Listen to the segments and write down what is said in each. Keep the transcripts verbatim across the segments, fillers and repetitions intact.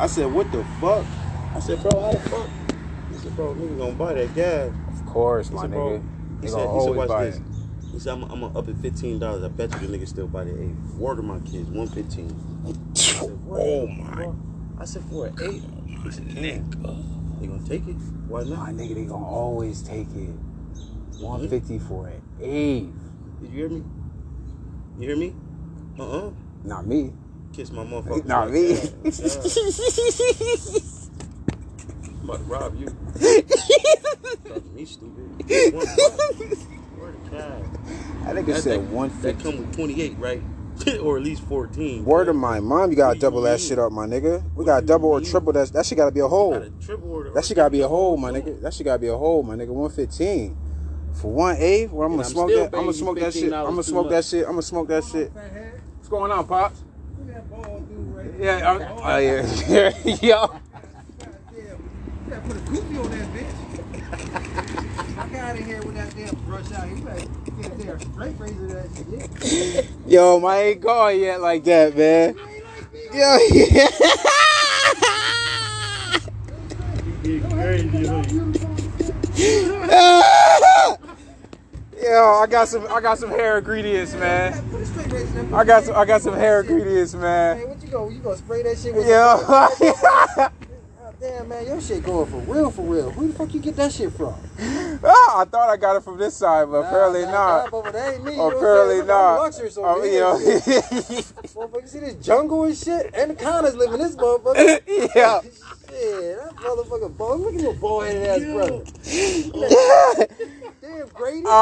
I said, what the fuck? I said, bro, how the fuck? He said, bro, nigga gonna buy that gas. Of course, my nigga. He said, watch this. He said, I'm, I'm up at fifteen dollars. I bet you the nigga still buy the eight. Order my kids, one fifteen. Said, oh, my. I said, for an eight? I said, nigga. They gonna take it? Why not? My nigga, they gonna always take it. one fifty for an eight. Did you hear me? You hear me? Uh-uh. Not me. Kiss my motherfucker. Not like me. Yeah, yeah. I'm about to rob you. Fuck me, stupid. One where the God. I think it that said thing, one fifty. That come with twenty-eight, right? Or at least fourteen. Word of my mom, you gotta what double you that mean? Shit up, my nigga. We what gotta double or triple that. That shit gotta be a hole. Got a that shit gotta be a hole, my nigga. That shit gotta be a hole, my nigga. one fifteen. For one A, where I'm gonna I'm smoke that. I'm gonna smoke that shit. I'm gonna smoke much. that shit. I'm gonna smoke that shit. What's going on, pops? Look at that ball dude right there. Yeah. I'm, oh yeah. Yo. You gotta put a goofy on that bitch. I got out of here with that damn brush out. You better get there straight razor that shit. Yo, my ain't going yet like that, man. Yo. Yeah. You get crazy. Yo, I got some, I got some hair ingredients, man. I got some, I got some hair ingredients, man. Hey, what you go? You gonna spray that shit with? Yo. Oh, damn, man, your shit going for real, for real. Who the fuck you get that shit from? Oh, I thought I got it from this side, but nah, apparently not. Nah, that ain't me. Oh, apparently not. Oh, yo. Motherfucker, see this jungle and shit? Anacondas living this motherfucker. Yeah. Shit, that motherfucker ball. Look at your bald headed ass brother. Damn, Grady. Oh.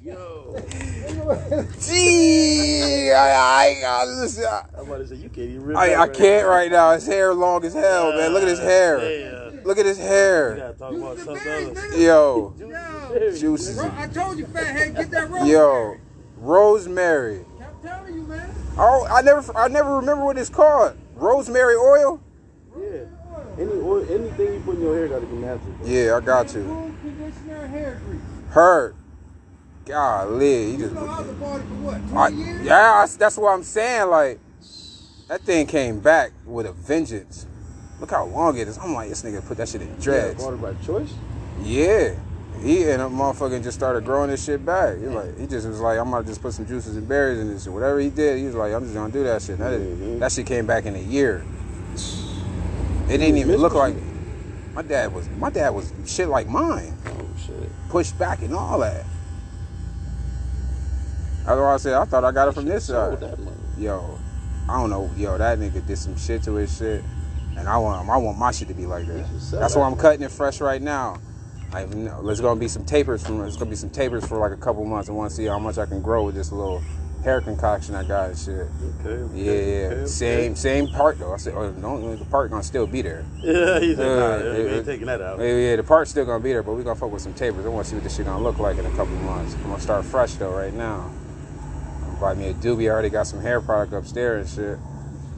Yo. Gee. I, I, I, listen, I, I'm about to say, you can't even rip I, I right can't now. right now. His hair long as hell, uh, man. Look at his hair. Yeah. Look at his hair. You gotta talk Juice about something berries, else. Yo. Yo. Juices. I told you, fathead, get that rosemary. Yo. Rosemary. I'm telling you, man. Oh, I never, I never remember what it's called. Rosemary oil? Yeah. Any oil, anything you put in your hair gotta be natural. Bro. Yeah, I got you. Comb, conditioner, hair grease. Hurt. Golly. You just, know I was a party for what, two I, years? Yeah, I, that's what I'm saying. Like, that thing came back with a vengeance. Look how long it is. I'm like, this nigga put that shit in dreads. Yeah, by choice? Yeah. He and a motherfucking just started growing this shit back. He like he just was like, I'm gonna just put some juices and berries in this shit. Whatever he did, he was like, I'm just gonna do that shit. That, mm-hmm. that shit came back in a year. It didn't even look like it. My dad was my dad was shit like mine. Oh shit. Pushed back and all that. That's why I said I thought I got it from this side. Yo, I don't know, yo, that nigga did some shit to his shit. And I want I want my shit to be like that. That's why I'm cutting it fresh right now. Like, no, there's gonna be some tapers from there's gonna be some tapers for like a couple months. I want to see how much I can grow with this little hair concoction I got and shit. Okay. okay yeah, yeah. Okay, same, okay. same part though. I said, oh, no, the part gonna still be there. Yeah, he's like, uh, nah, it, ain't taking that out. Yeah, yeah, the part's still gonna be there, but we are gonna fuck with some tapers. I want to see what this shit gonna look like in a couple months. I'm gonna start fresh though right now. I'm gonna buy me a doobie. I already got some hair product upstairs and shit.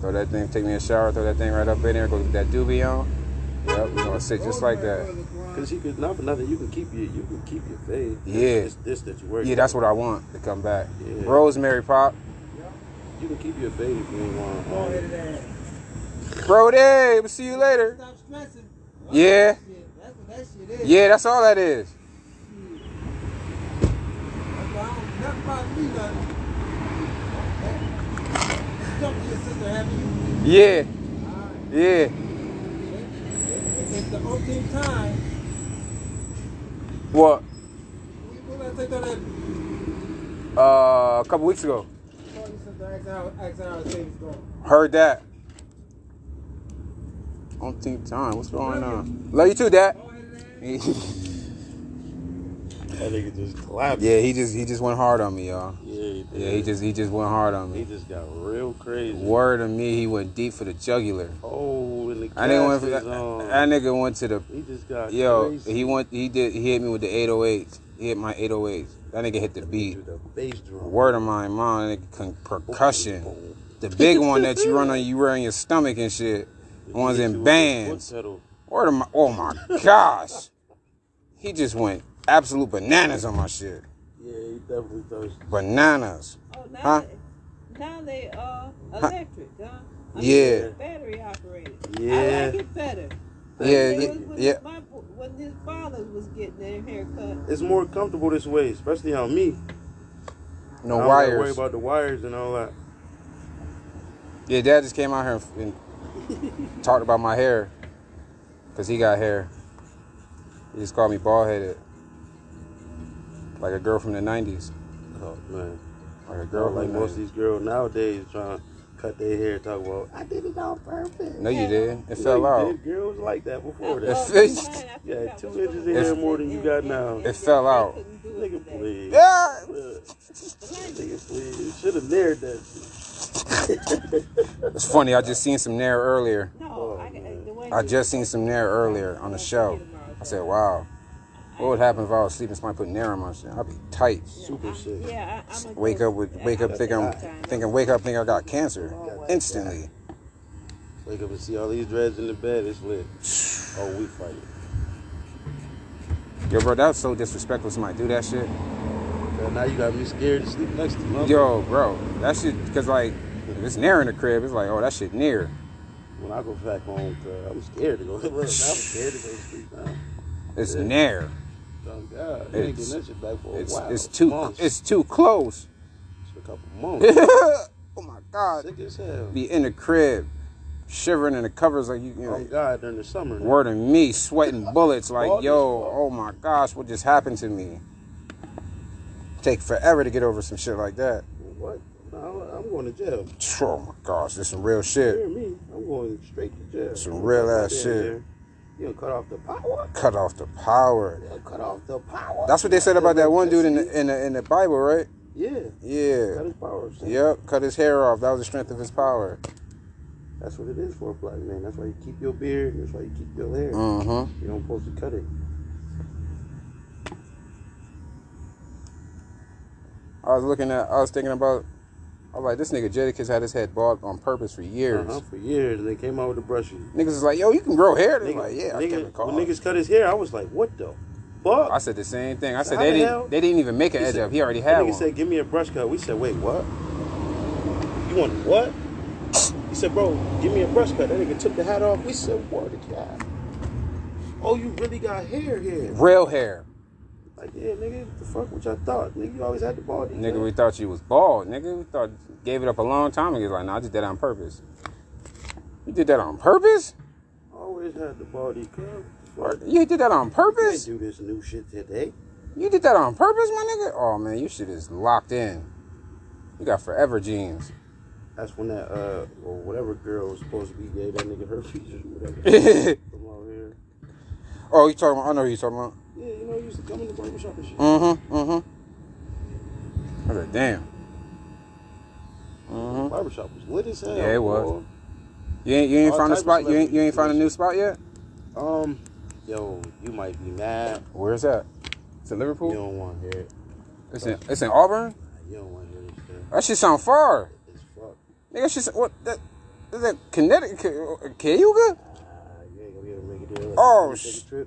Throw that thing, take me a shower, throw that thing right up in there, go get that doobie on. Yep, we're gonna sit just like that. Cause you could not for nothing. You can keep your you can keep your fade. Yeah, it's this that you work. Yeah, that's what I want to come back. Yeah. Rosemary pop. You can keep your fade if you want. Um, Bro, day. We'll see you later. Stop stressing. Yeah. That's what that shit is. Yeah, that's all that is. Yeah. Yeah. It's the umpteenth time. What? When did I take that? Uh, a couple weeks ago. Heard that. Umpteenth time. What's going on? Love you too, Dad. That nigga just clapped. Yeah, he just he just went hard on me, y'all. Yeah, he did. Yeah, he just he just went hard on me. He just got real crazy. Word of me, he went deep for the jugular. Oh, and the I nigga went for that. That nigga went to the. He just got yo. Crazy. He went. He did. He hit me with the eight oh eights. He hit my eight oh eights. That nigga hit the beat. The bass drum. Word of my mom, that nigga con- percussion. Oh, oh. The big one that you run on, you wear on your stomach and shit. The ones in bands. Word of my. Oh my gosh. He just went. Absolute bananas on my shit. Yeah, he definitely does. Bananas. Oh, now, huh? they, now they are electric, huh? I yeah. mean, battery operated. Yeah. I like it better. Yeah, yeah. When, when, yeah. My, when his father was getting their haircut, it's more comfortable this way, especially on me. No I don't wires. Worry about the wires and all that. Yeah, Dad just came out here and, and talked about my hair, cause he got hair. He just called me bald headed, like a girl from the nineties. Oh man, like a girl. Like most of these girls nowadays trying to cut their hair, talk about I did it on purpose. No, you didn't. It yeah, fell out. Did. Girls like that before. That. It you had two inches of hair more than you got now. It fell out. Nigga, please. Yeah. Nigga, please. You should have narrowed that shit. It's funny. I just seen some narrow earlier. No, I, the way I just seen some narrow earlier on the show. I said, wow. What would happen if I was sleeping? Somebody put Nair on my shit. I'd be tight. Super shit. Yeah, I'm a wake up with wake up think I'm thinking wake up think I got cancer instantly. Wake up and see all these dreads in the bed. It's lit. Oh, we fighting. Yo, bro, that's so disrespectful. Somebody do that shit. Girl, now you got me scared to sleep next to me. Yo, bro, that shit because like if it's Nair in the crib, it's like oh that shit Nair. When I go back home, girl, I'm scared to go. I'm scared to go to sleep now. It's yeah. Nair. God, you it's, ain't getting that shit back for a it's, while. It's too, months. It's too close. It's a couple months. Oh my God. Sick as hell. Be in the crib, shivering in the covers like you. you know, oh God, during the summer. Word of me, sweating bullets like, all yo, oh my gosh, what just happened to me? Take forever to get over some shit like that. What? No, I'm going to jail. Oh my gosh, this some real shit. You hear me? I'm going straight to jail. Some real ass shit. There. You cut off the power. Cut off the power. Yeah, cut off the power. That's what they said about that one dude in the in the, in the Bible, right? Yeah. Yeah. Cut his power. Yep. Cut his hair off. That was the strength of his power. That's what it is for a black man. That's why you keep your beard. That's why you keep your hair. Mm-hmm. You don't supposed to cut it. I was looking at. I was thinking about. I was like, this nigga Jadakiss had his head bald on purpose for years. Uh-huh, for years. And they came out with the brushing. Niggas is like, yo, you can grow hair. They nigga, like, yeah, nigga, I can't recall. When niggas cut his hair, I was like, what the fuck? I said the same thing. I so said, they the didn't They didn't even make an edge said, up. He already had nigga one. Nigga said, give me a brush cut. We said, wait, what? You want what? He said, bro, give me a brush cut. That nigga took the hat off. We said, what? God. Oh, you really got hair here. Real hair. Like, yeah, nigga, what the fuck what y'all thought? Nigga, you always had the bald. Nigga, know? We thought you was bald. Nigga, we thought gave it up a long time ago. Like, nah, I did that on purpose. You did that on purpose? Always had the baldy curve. You did that on purpose? You can't do this new shit today. You did that on purpose, my nigga? Oh, man, you shit is locked in. You got forever jeans. That's when that, uh, or whatever girl was supposed to be gave that nigga her features or whatever. From out here. Oh, you talking about, I know who you talking about. Yeah, you know, you used to come in the barbershop and shit. Mm-hmm, mm-hmm. I was like, damn. Mm-hmm. The barbershop was lit as hell. Yeah, it was. Boy. You ain't, you ain't found a spot? You ain't, you ain't found a new spot yet? Um, yo, you might be mad. Where's that? It's in Liverpool? You don't want to hear it. It's in, it's in Auburn? Nah, you don't want to hear this shit. That shit sound far. It's fuck. Nigga, shit, what? That, is that Connecticut? Cayuga? Uh, you ain't gonna be able to make it there. Oh, shit.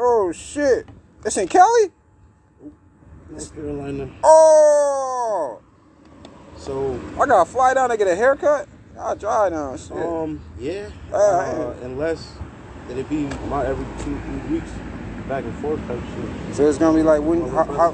Oh shit! It's in Cali? North Carolina. Oh! So I gotta fly down to get a haircut. I'll drive down. Shit. Um, yeah. Uh, uh, unless it'd be my every two three weeks back and forth type shit. So it's gonna be like when? How, how,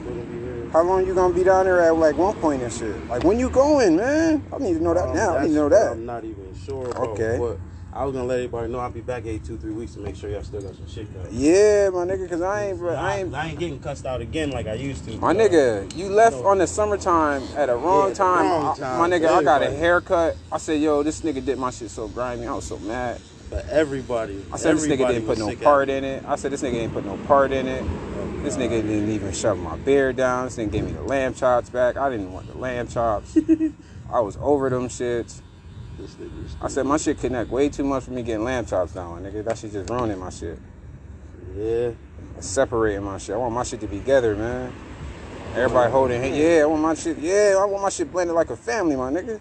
how long you gonna be down there at like one point and shit? Like when you going, man? I need to know that um, now. I need to know that. I'm not even sure. Bro, okay. But I was gonna let everybody know I'll be back eight, two, three weeks to make sure y'all still got some shit cut. Yeah, my nigga, cause I ain't, bro, I ain't, I ain't getting cussed out again like I used to. My uh, nigga, you left no. on the summertime at a wrong yeah, time. Wrong time. I, my nigga, I got a haircut. I said, yo, this nigga did my shit so grimy. I was so mad. But everybody, I said everybody this nigga didn't put no part in it. I said this nigga ain't put no part in it. Oh, this nigga didn't even shove my beard down. This nigga gave me the lamb chops back. I didn't want the lamb chops. I was over them shits. This nigga, this I said my shit connect way too much for me getting lamb chops now, nigga. That shit just ruining my shit. Yeah. It's separating my shit. I want my shit to be together, man. Everybody oh, holding hands. Yeah, I want my shit. Yeah, I want my shit blended like a family, my nigga. You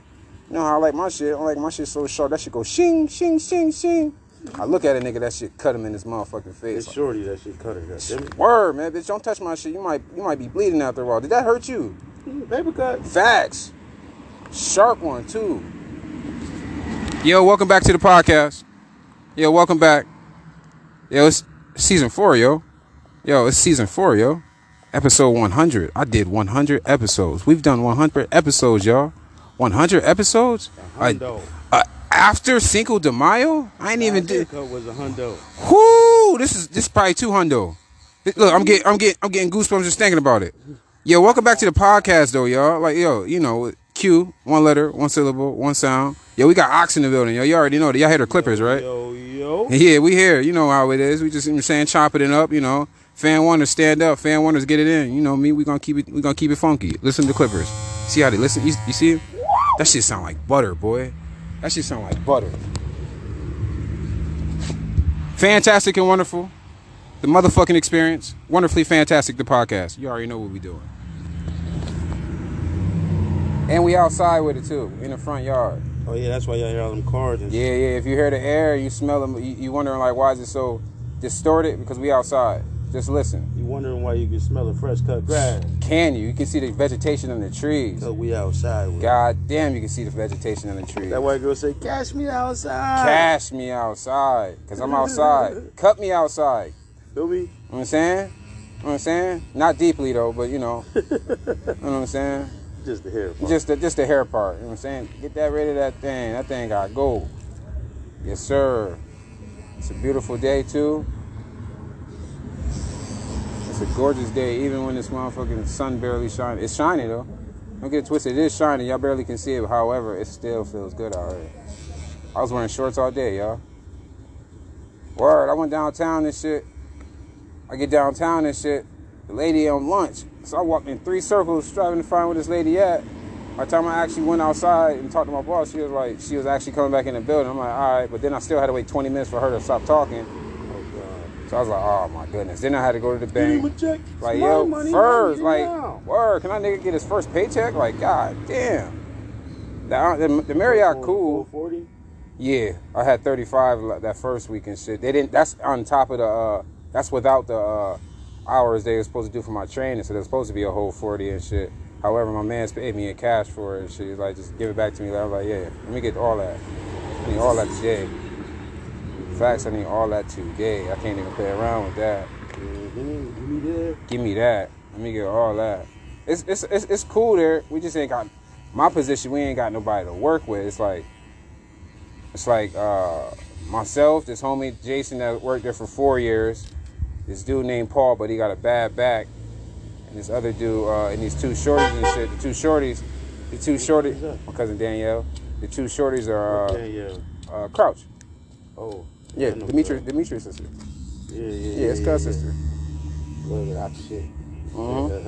know how I like my shit. I like my shit so sharp. That shit go shing, shing, shing, shing. I look at a nigga, that shit cut him in his motherfucking face. It's like, shorty that shit cut her. Word, man, bitch, don't touch my shit. You might, you might be bleeding after a while. Did that hurt you? Paper cut. Facts. Sharp one too. Yo, welcome back to the podcast. Yo, welcome back. Yo, it's season four, yo. Yo, it's season four, yo. Episode one hundred. I did one hundred episodes. We've done one hundred episodes, y'all. one hundred episodes? A hundo. I, uh, after Cinco de Mayo? I ain't even did. Cinco was a hundo. Whoo! This is this is probably two hundo. Look, I'm getting I'm getting I'm getting goosebumps just thinking about it. Yo, welcome back to the podcast, though, y'all. Like, yo, you know, Q, one letter, one syllable, one sound. Yo, we got Ox in the building, yo. You already know that. Y'all heard the Clippers, right? Yo, yo. Yeah, we here. You know how it is. We just, you know, saying, chopping it up, you know. Fan wonders, stand up. Fan wonders, get it in. You know me. We gonna keep it. We gonna keep it funky. Listen to Clippers. See how they listen. You, you see them? That shit sound like butter, boy. That shit sound like butter. Fantastic and wonderful. The motherfucking experience. Wonderfully fantastic. The podcast. You already know what we doing. And we outside with it too, in the front yard. Oh yeah, that's why y'all hear all them cars. And yeah, yeah. If you hear the air, you smell them. You, you wondering like, why is it so distorted? Because we outside. Just listen. You wondering why you can smell the fresh cut grass? Can you? You can see the vegetation in the trees. Cause we outside. With God damn, you can see the vegetation in the trees. That white girl say, "Cash me outside." Cash me outside, cause I'm outside. Cut me outside. Do we? You know what I'm saying? You know what I'm saying? Not deeply though, but you know. You know what I'm saying? Just the hair part. Just the, just the hair part. You know what I'm saying? Get that rid of that thing. That thing got gold. Yes, sir. It's a beautiful day, too. It's a gorgeous day, even when this motherfucking sun barely shines. It's shiny, though. Don't get it twisted. It is shiny. Y'all barely can see it. However, it still feels good already. I was wearing shorts all day, y'all. Word. I went downtown and shit. I get downtown and shit. The lady on lunch. So I walked in three circles striving to find where this lady at. By the time I actually went outside and talked to my boss, she was like, she was actually coming back in the building. I'm like, all right. But then I still had to wait twenty minutes for her to stop talking. Oh, God. So I was like, oh, my goodness. Then I had to go to the bank. Like, yo, money, first, money, like, word, can I nigga get his first paycheck? Like, God damn. The, the, the Marriott cool. forty? Yeah. I had thirty-five that first week and shit. They didn't, that's on top of the, uh, that's without the, uh, hours they were supposed to do for my training, so there's supposed to be a whole forty and shit. However, my man's paid me in cash for it and shit. He's like, just give it back to me. I was like, yeah, let me get all that. I need all that today. In fact, I need all that today. I can't even play around with that. Give me that. Let me get all that. It's it's it's, it's cool there. We just ain't got my position. We ain't got nobody to work with. It's like it's like uh, myself, this homie Jason that worked there for four years. This dude named Paul, but he got a bad back. And this other dude, uh, and these two shorties and shit. The two shorties, the two shorties, my cousin Danielle. The two shorties are uh, uh, Crouch. Oh. Yeah, Demetri, Demetri's sister. Yeah, yeah, yeah. Yeah, it's yeah, cousin's yeah. sister. Look at that shit. Mm-hmm.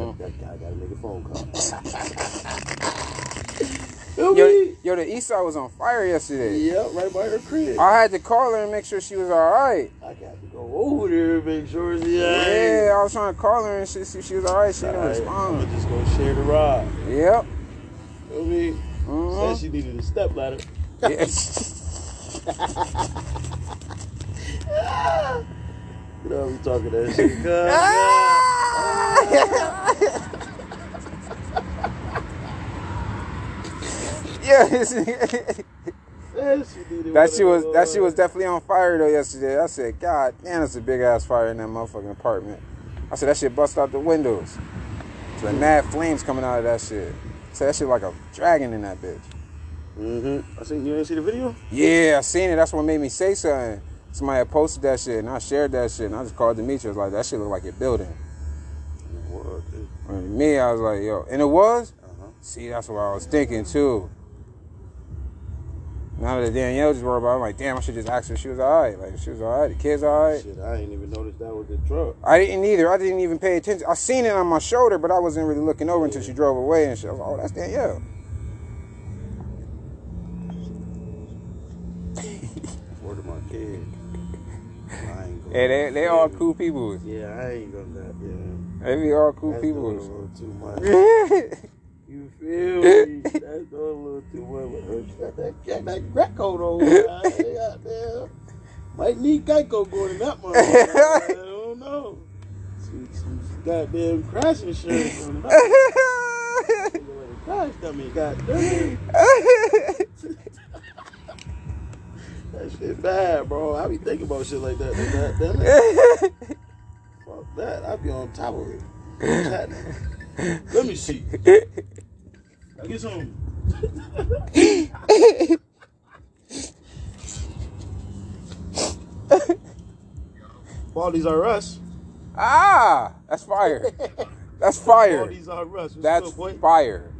Mm-hmm. That guy got to make a phone call. yo, yo, the east side was on fire yesterday. Yep, right by her crib. I had to call her and make sure she was all right. I got to go over there, make sure she's all right. Yeah, I was trying to call her and shit, see if she was all right. She all didn't right. respond. I'm just going to share the ride. Yep. You know what I mean? Mm-hmm. Said she needed a stepladder. Yeah. You know, we talking that shit. Cause, yeah. Yeah. That she was that she was definitely on fire though yesterday. I said, God damn, that's a big ass fire in that motherfucking apartment. I said that shit bust out the windows. It's like mad flames coming out of that shit. I said that shit like a dragon in that bitch. Mm-hmm. I seen you didn't see the video? Yeah, I seen it. That's what made me say something. Somebody had posted that shit and I shared that shit and I just called Demetri. I was like, that shit look like a building. What? And me, I was like, yo, and it was? Uh-huh. See, that's what I was thinking too. Now that Danielle just worried about it, I'm like, damn, I should just ask her if she was all right. Like, she was all right. The kid's all right. Shit, I didn't even notice that was the truck. I didn't either. I didn't even pay attention. I seen it on my shoulder, but I wasn't really looking over yeah. until she drove away and shit. I was like, oh, that's Danielle. Word of my kid. I ain't gonna hey, they, they all cool people. Yeah, I ain't gonna that, yeah. They be all cool that's people. That's a little too much. You feel me? That's doing a little too much. Got that, got that Greco though. God damn. Might need Geico going in that motherfucker. I don't know. Some, some goddamn crash insurance on that. Crash dummy, goddamn. That shit bad, bro. I be thinking about shit like that. That, that, that, that. Fuck that. I be on top of it. Let me see. Get some. Baldies are us. Ah, that's fire. That's fire. Baldies are us. That's good, fire.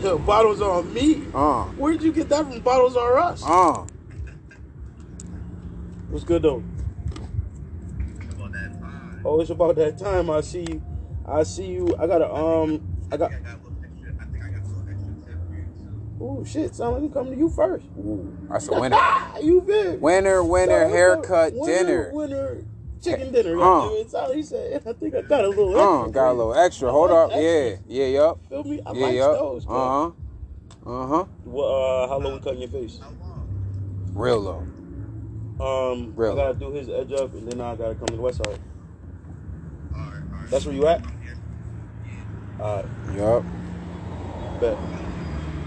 The bottles on me. Uh. Where did you get that from? Bottles are us. Uh. What's good though? Oh, it's about that time. I see you. I see you. I got a um. I got. Oh shit! Sound like we coming to you first. Ooh, that's a winner. You big winner, winner, so, haircut, winner, dinner, winner, chicken dinner. Uh, it's all he said. I think I got a little. Uh, extra. Got a little extra. I Hold like up, extra. yeah, yeah, yup. Feel me? I yeah, like yup. those. Uh huh. Uh huh. Well, uh, how long we cutting your face? Real low. Um, Real. I gotta do his edge up, and then I gotta come to the west side. That's where you at? Alright. Yup. Bet.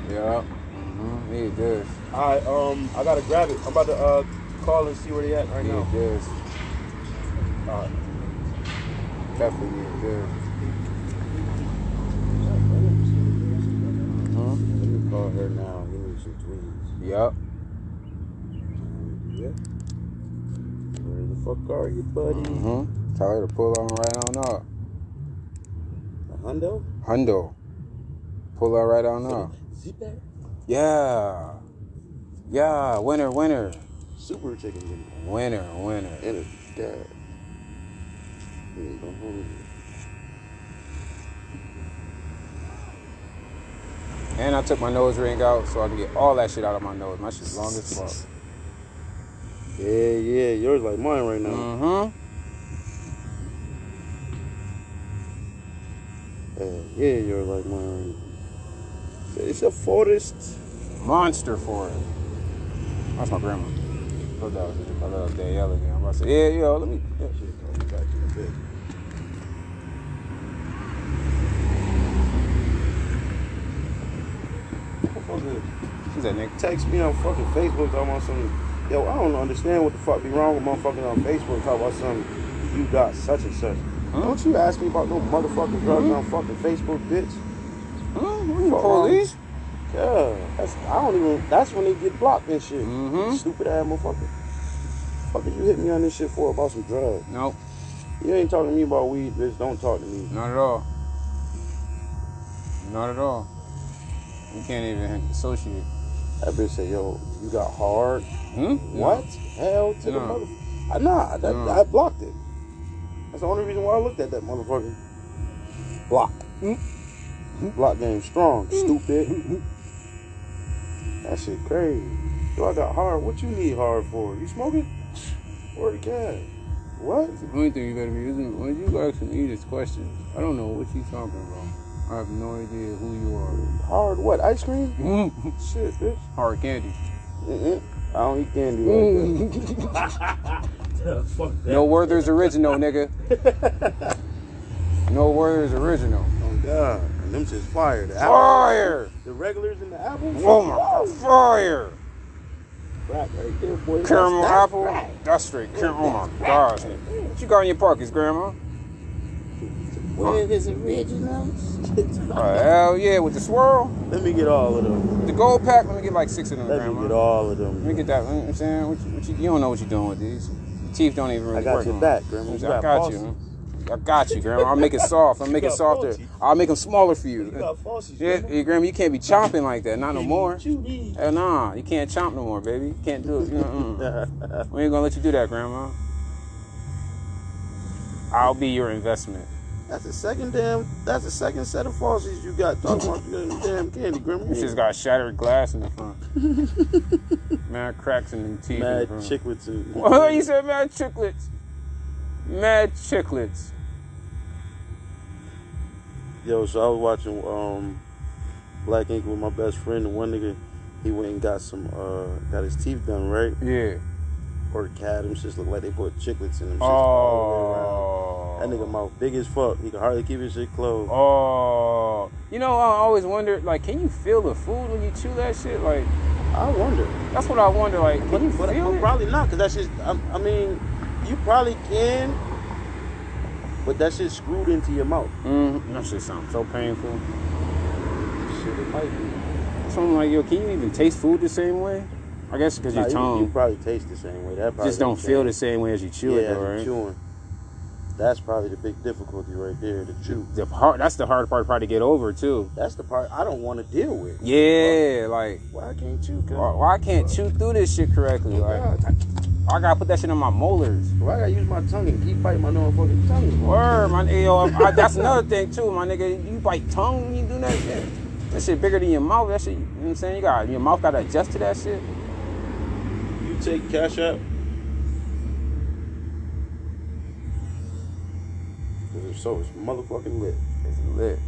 Yup. Mm-hmm. Need this. Alright, um, I gotta grab it. I'm about to uh call and see where they at right need now. Need this. Alright. Definitely need this. Mm-hmm. Let me call her now. Give me some tweets. Yup. Yeah. Where the fuck are you, buddy? Mm-hmm. Tell her to pull on right on up. Hundo? Hundo. Pull out right on now. Zip that? Yeah. Yeah. Winner, winner. Super chicken dinner. Winner, winner. And a dad. And I took my nose ring out so I can get all that shit out of my nose. My shit's long as fuck. Yeah, yeah. Yours like mine right now. Mm-hmm. Yeah, you're like mine. It's a forest. Monster forest. That's my grandma. I love Danielle again. I'm about to say, yeah, yo, let me. That shit going back in a bit. What the fuck is that nigga? Text me on fucking Facebook talking about some. Yo, I don't understand what the fuck be wrong with motherfuckers on Facebook talking about some. You got such and such. Huh? Don't you ask me about no motherfucking drugs mm-hmm. on fucking Facebook, bitch. Mm-hmm. Police? Yeah. That's, I don't even... That's when they get blocked and shit. Mm-hmm. Stupid-ass motherfucker. Fuck did you hit me on this shit for about some drugs? Nope. You ain't talking to me about weed, bitch. Don't talk to me. Not at all. Not at all. You can't even associate. That bitch said, yo, you got hard. Hmm? What? No. Hell to no. the motherfucker. Nah, that, no. I blocked it. That's the only reason why I looked at that motherfucker. Block. Mm-hmm. Block game strong, mm-hmm. stupid. Mm-hmm. That shit crazy. Yo, I got hard. What you need hard for? You smoking? Where the cat? What? That's the only thing you better be using. When you asking me this question, I don't know what you talking about. I have no idea who you are. Hard what? Ice cream? Mm-hmm. Shit, bitch. Hard candy. Mm-mm. I don't eat candy like that. Yeah, fuck that. No Werther's original, nigga. No Werther's original. Oh god, and them shit's fire. The fire. Apple, the regulars and the apples. Oh my god, fire. Right, right there, boy. Caramel that's apple. Right. That's straight. Oh my god, nigga. What you got in your pockets, Grandma? Werther's originals. Oh hell yeah, with the swirl. Let me get all of them. The gold pack. Let me get like six of them, let Grandma. Let me get all of them. Let me get that. You know what I'm saying, what you, what you, you don't know what you're doing with these. Teeth don't even really work. I got your back, Grandma. You got I got falsies. you. I got you, Grandma. I'll make it soft. I'll make it softer. Falsies. I'll make them smaller for you. You got falsies, Grandma. Yeah, yeah, Grandma, you can't be chomping like that. Not no more. Hell nah. You can't chomp no more, baby. You can't do it. You know, mm. We ain't gonna let you do that, Grandma. I'll be your investment. That's the second damn. That's the second set of falsies you got. Talking about you damn candy, Grandma. You just got shattered glass in the front. Mad cracks in them teeth. Mad chicklets. What you said? Mad chicklets. Mad chicklets. Yo, so I was watching um, Black Ink with my best friend. The one nigga, he went and got some, uh, got his teeth done, right? Yeah. Or cat, them shits look like they put chiclets in them shits. Oh. All the way around. That nigga mouth big as fuck. He can hardly keep his shit closed. Oh. You know, I always wondered, like, can you feel the food when you chew that shit? Like, I wonder. That's what I wonder. Like, can but, you but, feel but it? Probably not, because that's just. I, I mean, you probably can, but that shit's screwed into your mouth. Mm-hmm. That shit sounds so painful. Shit, it might be. Something like, yo, can you even taste food the same way? I guess because nah, your tongue. You, you probably taste the same way. That just don't feel the same way as you chew yeah, it, though, right? Chewing. That's probably the big difficulty right there, the chew. The hard, that's the hard part probably to get over, too. That's the part I don't want to deal with. Yeah, bro. Like... Why I can't chew? Why, why I can't bro. chew through this shit correctly? Like, I, I got to put that shit on my molars. Why I got to use my tongue and keep biting my motherfucking tongue? Word, my nigga. Yo, I, that's another thing, too, my nigga. You bite tongue when you do that shit. That shit bigger than your mouth. That shit, you know what I'm saying? You got, your mouth got to adjust to that shit. You take Cash App? So it's motherfucking lit. It's lit.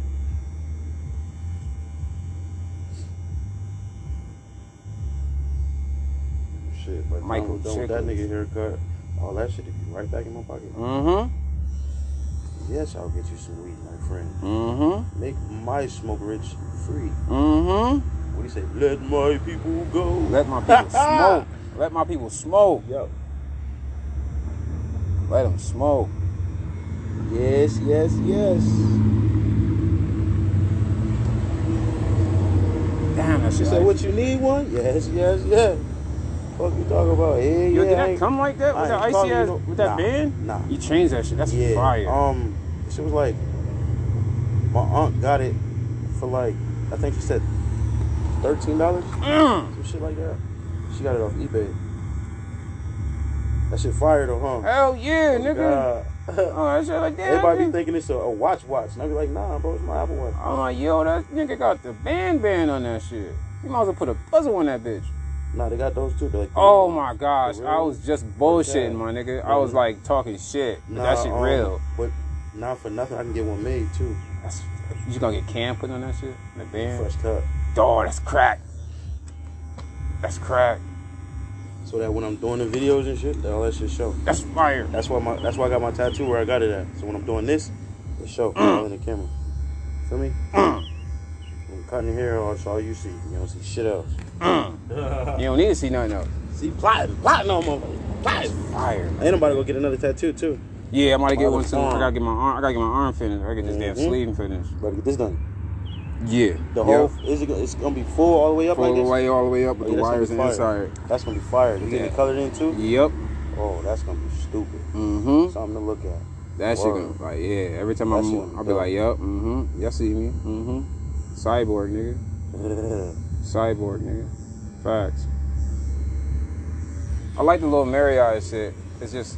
Shit, but Michael done with that nigga haircut, all that shit would be right back in my pocket. Mm-hmm. Yes, I'll get you some weed, my friend. Mm-hmm. Make my smoke rich free. Mm-hmm. What do you say? Let my people go. Let my people smoke. Let my people smoke. Yo. Let them smoke. Yes, yes, yes. Damn, that shit. You said, what you need one? Yes, yes, yes. What you talking about? Hey, yo, yeah, did that come like that? With that icy ass, no, with that nah, band? Nah. You changed that shit. That's yeah, fire. Um, she was like, my aunt got it for like, I think she said thirteen dollars. Mm. Some shit like that. She got it off eBay. That shit fire though, huh? Hell yeah, oh, nigga. God. Oh, that shit like that. Everybody nigga. Be thinking it's a, a watch watch. And I be like, nah, bro, it's my Apple Watch. I'm like, yo, that nigga got the band band on that shit. You might as well put a puzzle on that bitch. Nah, they got those too. Like, oh my ones. Gosh, I was just bullshitting, okay. My nigga. Mm-hmm. I was like talking shit, but nah, that shit um, real. But not for nothing, I can get one made too. That's, you gonna get Cam putting on that shit? The band? Fresh cut. Dog, that's crack. That's crack. So that when I'm doing the videos and shit, that all that shit show. That's fire. That's why my that's why I got my tattoo where I got it at. So when I'm doing this, it show all in the camera. Feel me? Mm. I'm cutting your hair off, so all you see. You don't see shit else. Mm. You don't need to see nothing else. See plotting, plotting on motherfuckers. Plotting. Fire. Ain't nobody gonna get another tattoo too. Yeah, I might get one too. I gotta get my arm. I gotta get my arm finished. I gotta get this mm-hmm. damn sleeve finished. Better get this done. Yeah. The whole yep. is it, it's gonna be full all the way up full like this? Full way all the way up with oh, yeah, the wires inside. That's gonna be fire. You yeah. getting it colored in too? Yep. Oh, that's gonna be stupid. Mm-hmm. Something to look at. That Word. Shit gonna like yeah. Every time that I move, I'll be dope. Like, yep, mm-hmm. Y'all see me. Mm-hmm. Cyborg nigga. Cyborg nigga. Facts. I like the little Marriott shit. It's just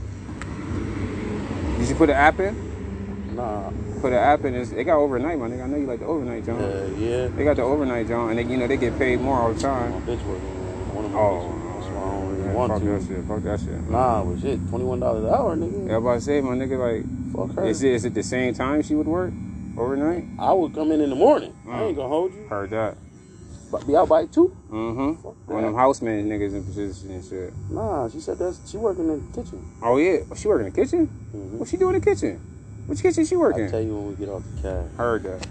did you put an app in? Nah. Put an app in is they got overnight, my nigga. I know you like the overnight, John. Uh, yeah. They got the overnight, John, and they, you know they get paid more all the time. My bitch was one of my oh, bitches. So I don't really want fuck to. That shit. Fuck that shit. Nah, but shit, twenty-one dollars an hour, nigga. Yeah, but I say, my nigga, like, fuck her. Is it, is it the same time she would work overnight? I would come in in the morning. Mm. I ain't gonna hold you. Heard that. But be out by two. Mm-hmm. Fuck that. One of them houseman niggas in position and shit. Nah, she said that she working in the kitchen. Oh yeah, she working in the kitchen. Mm-hmm. What she doing in the kitchen? Which kitchen she working? I'll tell you when we get off the cab. Heard that.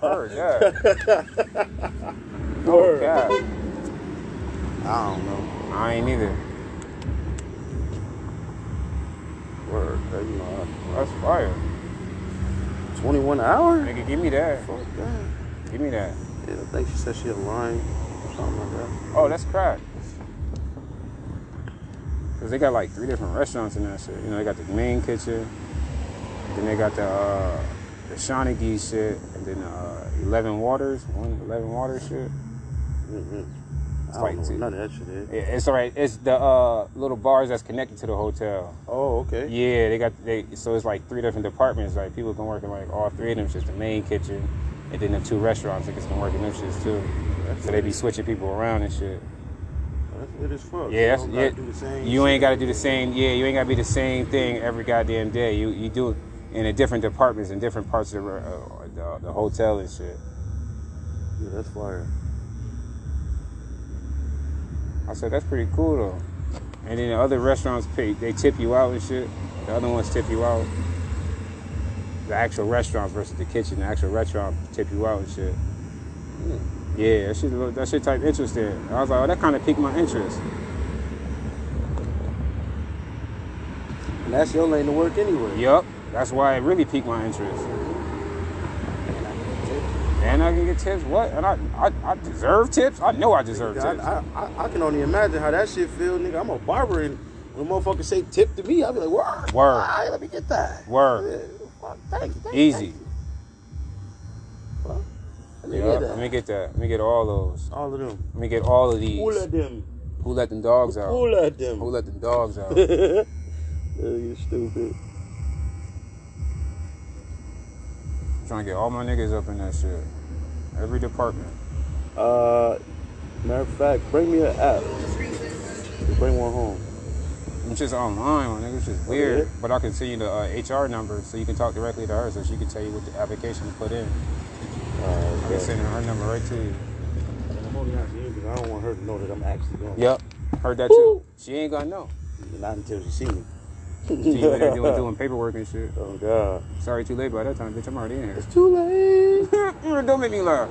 Heard that. Oh, God. I don't know. I ain't either. Word, you know, that's fire. twenty-one an hour? Nigga, give me that. Fuck that. Give me that. Yeah, I think she said she a line or something like that. Oh, that's crack. Because they got like three different restaurants in that shit. You know, they got the main kitchen. Then they got the uh, the Shawnee shit, and then uh, Eleven Waters, one Eleven Waters shit. Mm-hmm. It's I don't like know what none of that shit is. Yeah, it's all right. It's the uh, little bars that's connected to the hotel. Oh, okay. Yeah, they got they. So it's like three different departments. Like people can work in like all three of them. Just the main kitchen, and then the two restaurants. Like it's can work in them shits too. That's so they be switching people around and shit. That's lit as fuck. Yeah, that's, you, yeah, do the same you ain't got to do the same. Yeah, you ain't got to be the same thing every goddamn day. You you do it. In the different departments and different parts of the, uh, the, the hotel and shit. Yeah, that's fire. I said, that's pretty cool, though. And then the other restaurants, pay, they tip you out and shit. The other ones tip you out. The actual restaurants versus the kitchen. The actual restaurant tip you out and shit. Yeah. Yeah, that shit, look- that shit type interested. I was like, oh, that kind of piqued my interest. And that's your lane to work anyway. Yup, that's why it really piqued my interest. And I can get tips. And I can get tips, what? And I, I, I deserve tips? I know I deserve Nigga, tips. I, I, I, I can only imagine how that shit feel, nigga. I'm a barber and when motherfuckers say tip to me, I be like, word. Word. All right, let me get that. Word. Yeah, fuck, thanks, thanks, Easy. thanks. Fuck. Let me Yup, get let me that. get that. Let me get all those. All of them. Let me get all of these. All of them. Who let them dogs out? All of them. Who let them dogs out? Yeah, you stupid. Trying to get all my niggas up in that shit. Every department. Uh, matter of fact, bring me an app. Just bring one home. It's just online, my nigga. It's just weird. Yeah. But I can send you the uh, H R number so you can talk directly to her so she can tell you what the application to put in. Uh, I can okay. send her number right to you. I'm holding out to you because I don't want her to know that I'm actually going. Yep, heard that too. She ain't gonna know. Not until she see me. See you in there doing, doing paperwork and shit. Oh God. Sorry, too late by that time, bitch. I'm already in here. It's too late. Don't make me laugh.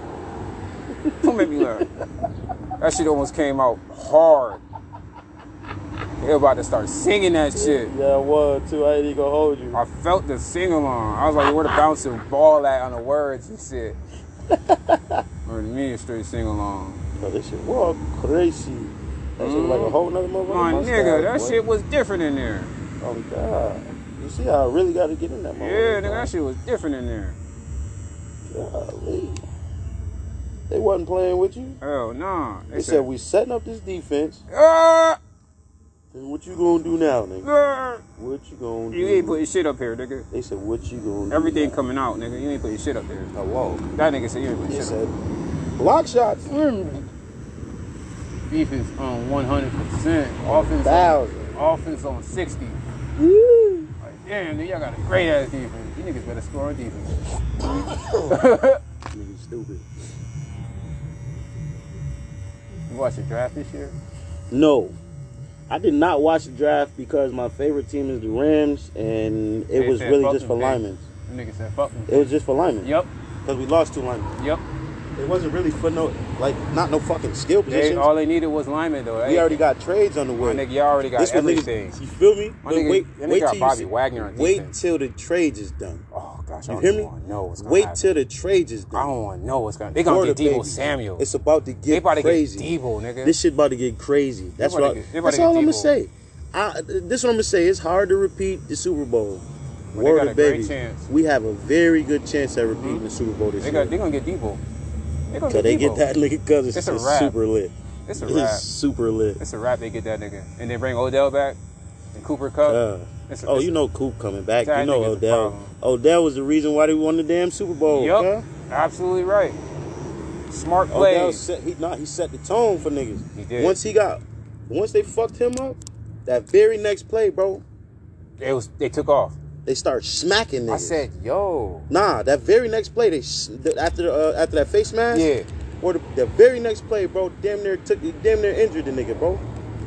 Don't make me laugh. That shit almost came out hard. They about to start singing that shit. Yeah, I was too. I ain't even gonna hold you. I felt the sing along. I was like, where the bouncer ball at on the words and shit. Or to me, a straight sing along. Yo, this shit was crazy. That shit was like a whole nother motherfucker. My nigga, that shit was different in there. Oh God. You see how I really gotta get in that motherfucker. Yeah, nigga, that shit was different in there. Golly. They wasn't playing with you? Hell nah. They, they said, said we setting up this defense. Uh, What you gonna do now, nigga? What you gonna do? You ain't putting shit up here, nigga. They said, what you gonna do? Everything now? Coming out, nigga. You ain't putting shit up there. Oh, whoa. That nigga said, you ain't putting shit said, up there. Block shots. Mm. Defense on one hundred percent. Offense on, offense on sixty. Woo. Like, damn, nigga, y'all got a great ass defense. You niggas better score on defense. Nigga, stupid. You watch the draft this year? No. I did not watch the draft because my favorite team is the Rams, and it they was really just for linemen. Them niggas said fuck them. It was just for linemen. Yep. Because we lost two linemen. Yep. It wasn't really for no, like, not no fucking skill positions. They, all they needed was linemen, though. They, we already got trades on the way. My nigga, y'all already got this everything. Niggas, you feel me? My nigga, wait, nigga wait got till Bobby see, Wagner on Wait defense. till the trades is done. Oh, gosh. I you hear me? Don't know what's wait happen. till the trades is done. I don't want to know what's going to happen. They're going to get Deebo Samuel. It's about to get they about crazy. They about to get Deebo, nigga. This shit about to get crazy. That's what get, I, That's all I'm going to say. I, this is what I'm going to say. It's hard to repeat the Super Bowl. But Word they got a baby. great chance. We have a very good chance at repeating the Super Bowl this year. They're going to get Deebo. Cause they get that nigga cause it's, it's, it's super lit. It's a wrap. It's super lit. It's a wrap. They get that nigga, and they bring Odell back and Cooper Kupp. Uh, it's a, oh, it's you know Coop coming back. You know Odell. Odell was the reason why they won the damn Super Bowl. Yup, huh? Absolutely right. Smart play. Odell set he not he set the tone for niggas. He did. Once he got, once they fucked him up, that very next play, bro. It was they took off. They start smacking niggas. I said, yo. Nah, that very next play, they after the, uh, after that face mask. Yeah. Or the, the very next play, bro, damn near took, damn near injured the nigga, bro.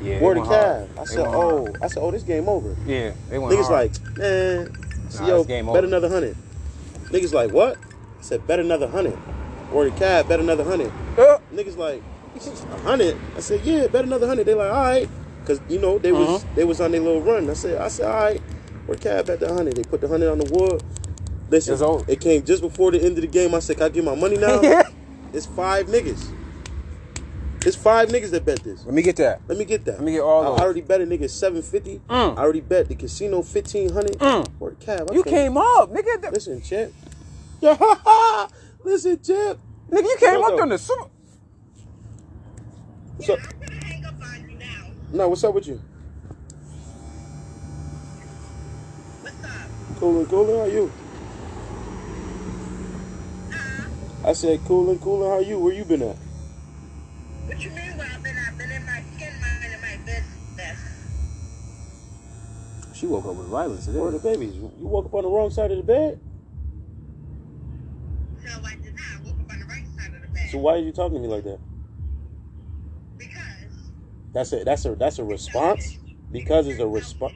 Yeah. Or the calf. I said, oh, hard. I said, oh, this game over. Yeah. They went Niggas hard. like, man, nah, yo, bet over. another hundred. Niggas like, what? I said, bet another hundred. Or the calf, bet another hundred. Uh. Niggas like, a hundred. I said, yeah, bet another hundred. They like, all right, cause you know they uh-huh. was they was on their little run. I said, I said, all right. Or cab at the hundred. They put the hundred on the wood. Listen, it, it came just before the end of the game. I said, can I get my money now? It's five niggas. It's five niggas that bet this. Let me get that. Let me get that. Let me get all those. I already bet a nigga seven fifty. Mm. I already bet the casino fifteen hundred. Mm. Or cab. I you came up, nigga. The- Listen, champ. Listen, champ. Nigga, you came up during the Super. What's up? Yeah, I'm going to hang up on you now. No, what's up with you? Cool and cooler, how are you? Uh-huh. I said, cool and cooler, how are you? Where you been at? What you mean where I've been? I've been in my skin, mind in my business. She woke up with violence today. Where are the babies? You woke up on the wrong side of the bed? No, I did not. I woke up on the right side of the bed. So why are you talking to me like that? Because. That's a, that's a, that's a response? Because it's a response.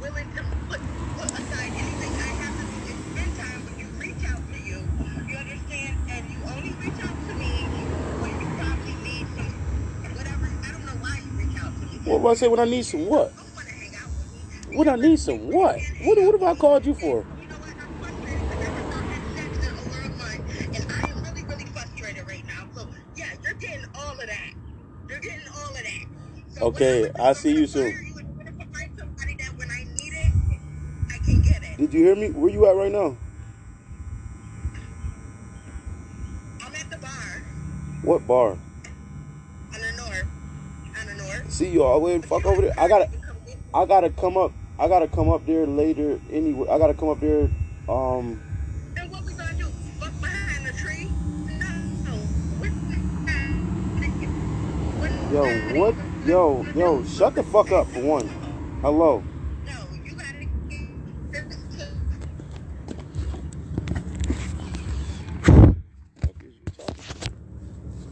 Willing to put, put aside anything I have to do to spend time with you What do I say when I need some what? What I need some what? What, what have I called you for? Okay, I'll see you soon. Did you hear me? Where you at right now? I'm at the bar. What bar? On the north. On the north. See you all the way the fuck over there. I gotta, I gotta come up. I gotta come up there later anyway. I gotta come up there. Um. And what we gonna do? Fuck behind the tree? No. Yo, what? Yo, yo, shut the fuck up for one. Hello. No, you gotta get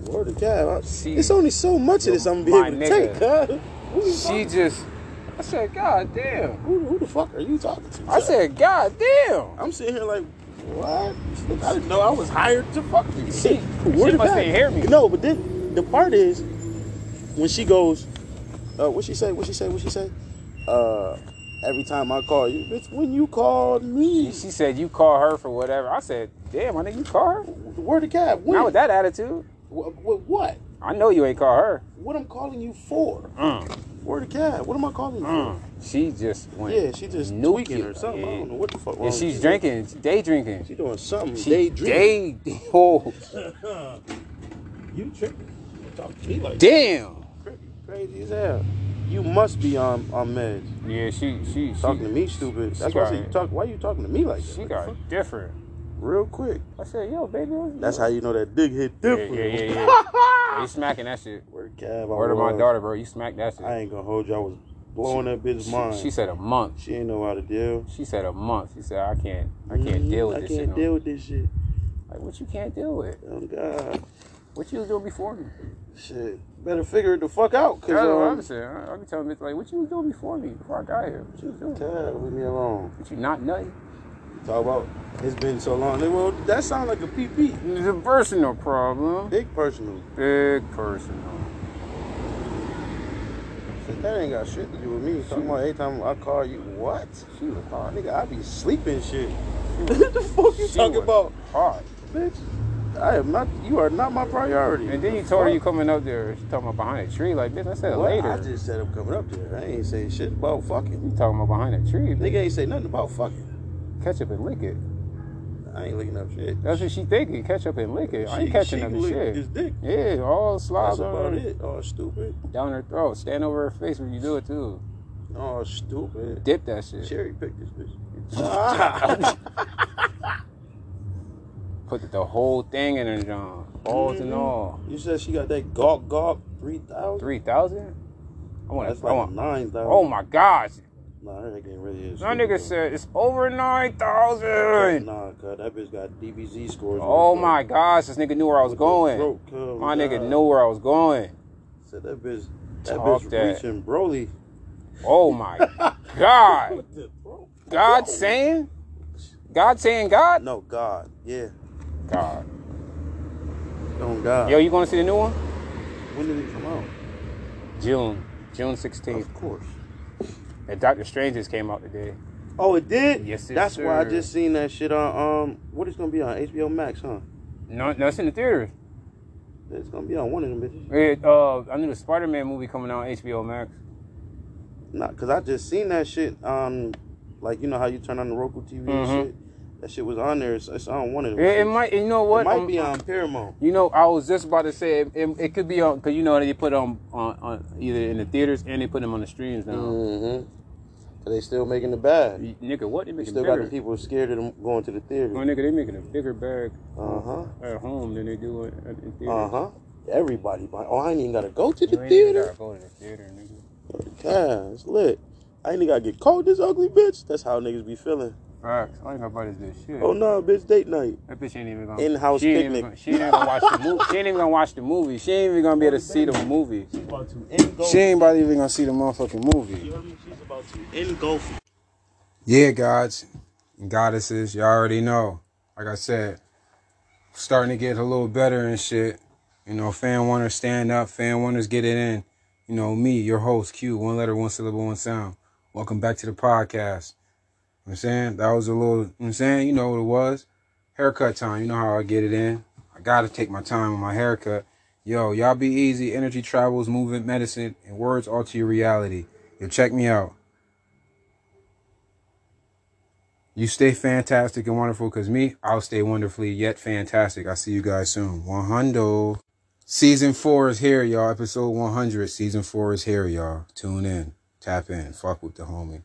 Lord of God. She, it's only so much of this I'm gonna be able to nigga. take, huh? She just I said, God damn. Who, who the fuck are you talking to? I said, God damn. I'm sitting here like, what? I didn't know I was hired to fuck you. She, she must ain't hear me. No, but then the part is when she goes, uh, what she say? What she say? What she say? Uh, every time I call you, bitch, when you called me, she said you call her for whatever. I said, damn, I think you call her. Word of God, when? Not with that attitude. What, what? What? I know you ain't call her. What I'm calling you for? Mm. Word of God, what am I calling you mm. for? She just went. Yeah, she just tweaking or something. Yeah. I don't know what the fuck. Wrong and she's drinking, day drinking. She doing something. She day drinking. Day. Oh. You tripping? Talk to me like damn. That. Crazy as hell. You must be on on meds. Yeah, she she talking she, to me stupid. That's why I said you talk. Why you talking to me like that? She like, got fuck? different real quick. I said, yo, baby. That's doing? How you know that dick hit different. Yeah, yeah, yeah. yeah. You smacking that shit. Word of my daughter, bro. You smacked that shit. I ain't gonna hold you. I was blowing she, that bitch's mind. She, she said a month. She ain't know how to deal. She said a month. She said I can't. I can't mm-hmm. deal with I this shit. I can't deal no. with this shit. Like what you can't deal with? Oh God. What you was doing before me? Shit. Better figure it the fuck out. Cause, That's um, what I'm saying. I'll be telling bitch, like, what you was doing before me? Before I got here? What you was doing? God, leave me alone. But you not nutty. Talk about, it's been so long. Well, that sounds like a P P. It's a personal problem. Big personal. Big personal. Shit, that ain't got shit to do with me. Talking about every time I call you, what? She was hot. Nigga, I be sleeping shit. What the fuck you she talking about? Hot. Bitch. I am not. You are not my priority. And then you told her you coming up there. She talking about behind a tree, like bitch. I said well, later. I just said I'm coming up there. I ain't say shit about fucking. You talking about behind a tree? Bitch. Nigga ain't say nothing about fucking. Catch up and lick it. I ain't licking up shit. That's what she thinking. Catch up and lick it. She, I ain't catching up shit. His dick. Yeah, all slobs That's about her, it. All stupid. Down her throat. Stand over her face when you do it too. All stupid. Dip that shit. Cherry pick this bitch. Put the whole thing in her, John. Balls mm-hmm. and all. You said she got that gawk gawk three thousand? three thousand? I want That's to, like I want, nine thousand. Oh my gosh. Nah, that nigga really is. That nigga said it's over nine thousand. Nah, God, that bitch got D B Z scores. Oh right my gosh, this nigga knew where I was going. Throat, God, my God. Nigga knew where I was going. Said that bitch, that Talk bitch that. reaching Broly. Oh my God. God saying? God saying God? No, God, yeah. God. Oh, God. Yo, you going to see the new one? When did it come out? June. June sixteenth. Of course. And Doctor Strange just came out today. Oh, it did? Yes, it That's sir. why I just seen that shit on, um, what is going to be on? H B O Max, huh? No, no, it's in the theaters. It's going to be on one of them bitches. It, uh, I knew the Spider-Man movie coming out on H B O Max. Nah, because I just seen that shit, um, like, you know how you turn on the Roku T V mm-hmm. and shit? That shit was on there. It's, it's on one of them. It, it might, you know what? It might um, be on Paramount. You know, I was just about to say it. It, it could be on because you know they put on, on on either in the theaters and they put them on the streams now. Mm-hmm. Cause they still making the bag. You, nigga, what they making? Still bigger. Got the people scared of them going to the theater. Oh, nigga, they making a bigger bag. Uh huh. At home than they do at, at the theater. Uh huh. Everybody, oh, I ain't even gotta go to the you ain't theater. Gotta go to the theater, nigga. God, it's lit. I ain't even gotta get caught this ugly bitch. That's how niggas be feeling. Facts. I ain't nobody's this shit. Oh no, bitch, date night. That bitch ain't even gonna in-house she picnic. Gonna, she ain't even gonna watch the movie. She ain't even gonna watch the movie. She ain't even gonna be able to see the movie. She's about to end golf. She ain't about even gonna see the motherfucking movie. You hear me? She's about to end golf. Yeah, gods and goddesses, y'all already know. Like I said, starting to get a little better and shit. You know, fan wonders stand up, fan wonders get it in. You know, me, your host, Q, one letter, one syllable, one sound. Welcome back to the podcast. You know what I'm saying? That was a little, you know what I'm saying? You know what it was? Haircut time. You know how I get it in. I got to take my time with my haircut. Yo, y'all be easy. Energy travels, movement, medicine, and words alter your reality. Yo, check me out. You stay fantastic and wonderful, because me, I'll stay wonderfully yet fantastic. I'll see you guys soon. one hundred. Season four is here, y'all. Episode one hundred. Season four is here, y'all. Tune in. Tap in. Fuck with the homie.